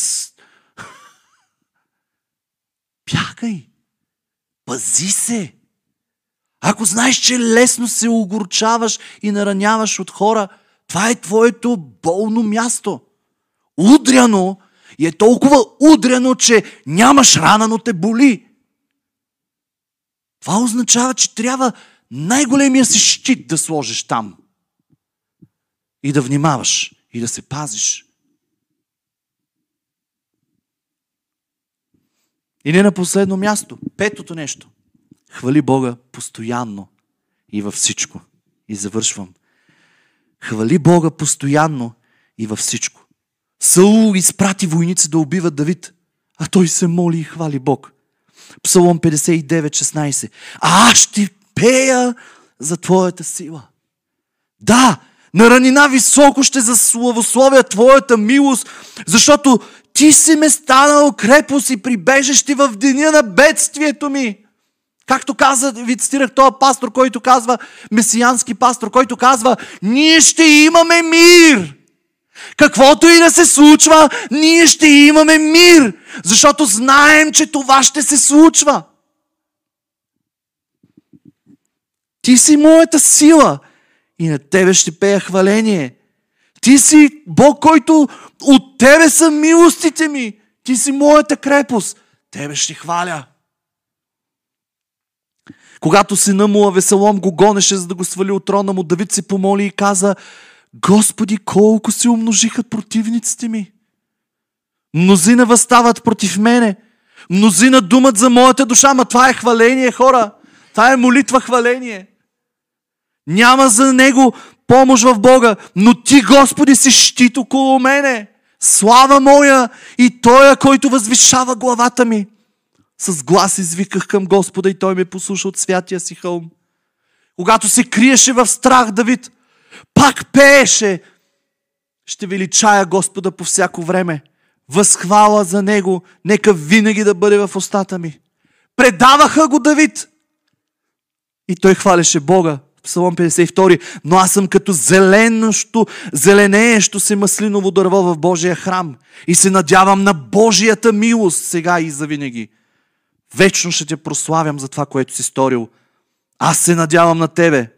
Бягай. Пази се. Ако знаеш, че лесно се огорчаваш и нараняваш от хора, това е твоето болно място. Удряно и е толкова удряно, че нямаш рана, но те боли. Това означава, че трябва най-големия си щит да сложиш там. И да внимаваш, и да се пазиш. И не на последно място. Петото нещо. Хвали Бога постоянно и във всичко. И завършвам. Хвали Бога постоянно и във всичко. Саул изпрати войници да убиват Давид, а той се моли и хвали Бог. Псалом петдесет и девет шестнадесет. А аз ще пея за твоята сила. Да, на ранина високо ще заславословя твоята милост, защото ти си ме станал крепост и прибежище в деня на бедствието ми. Както каза, ви цитирах този пастор, който казва, месиански пастор, който казва, ние ще имаме мир. Каквото и да се случва, ние ще имаме мир, защото знаем, че това ще се случва. Ти си моята сила и на тебе ще пея хваление. Ти си Бог, който от тебе са милостите ми. Ти си моята крепост. Тебе ще хваля. Когато сина му Авесалом го гонеше, за да го свали от трона му, Давид се помоли и каза, Господи, колко се умножиха противниците ми. Мнозина възстават против мене. Мнозина думат за моята душа. Ма това е хваление, хора. Това е молитва хваление. Няма за него помощ в Бога, но ти, Господи, си щит около мене. Слава моя и Той, който възвишава главата ми. С глас извиках към Господа и Той ме послуша от святия си хълм. Когато се криеше в страх Давид, пак пееше. Ще величая Господа по всяко време. Възхвала за Него, нека винаги да бъде в устата ми. Предаваха го Давид. И той хвалеше Бога. Псалом петдесет и втори. Но аз съм като зеленещо, зеленеещо се маслиново дърво в Божия храм. И се надявам на Божията милост сега и завинаги. Вечно ще те прославям за това, което си сторил. Аз се надявам на тебе,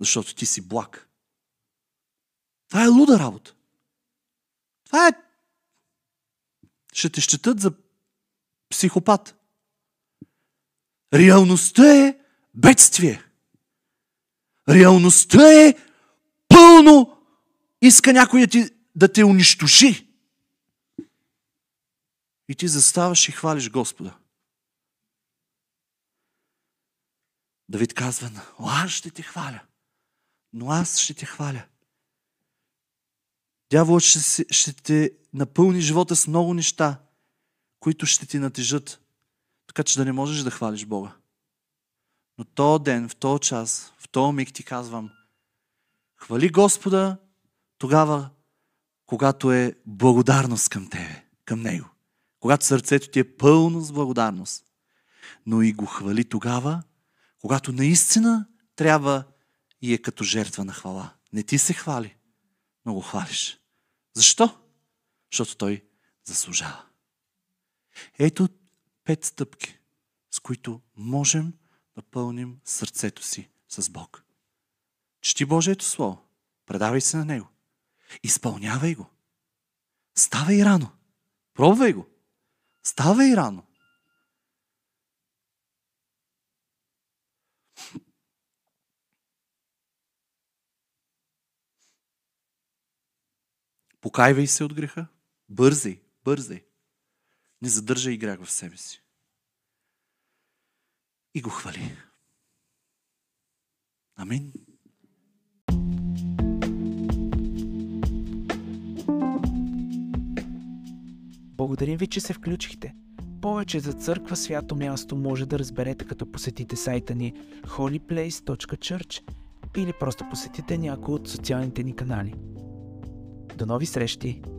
защото ти си благ. Това е луда работа. Това е... Ще те считат за психопат. Реалността е бедствие. Реалността е пълно иска някой да, ти, да те унищожи. И ти заставаш и хвалиш Господа. Давид казва, аз ще те хваля, но аз ще те хваля. Дяволът ще, ще те напълни живота с много неща, които ще ти натежат, така че да не можеш да хвалиш Бога. Но този ден, в този час, в този миг ти казвам, хвали Господа тогава, когато е благодарност към тебе, към Него. Когато сърцето ти е пълно с благодарност. Но и го хвали тогава, когато наистина трябва и е като жертва на хвала. Не ти се хвали, но го хвалиш. Защо? Защото той заслужава. Ето пет стъпки с които можем да пълним сърцето си с Бог. Чети Божието Слово, предавай се на Него, изпълнявай го, ставай рано, пробвай го, ставай рано. Покайвай се от греха, бързай, бързай. Не задържай грях в себе си. И го хвали. Амин. Благодарим ви, че се включихте. Повече за Църква Свято място може да разберете, като посетите сайта ни холи плейс точка чърч или просто посетите някой от социалните ни канали. До нови срещи!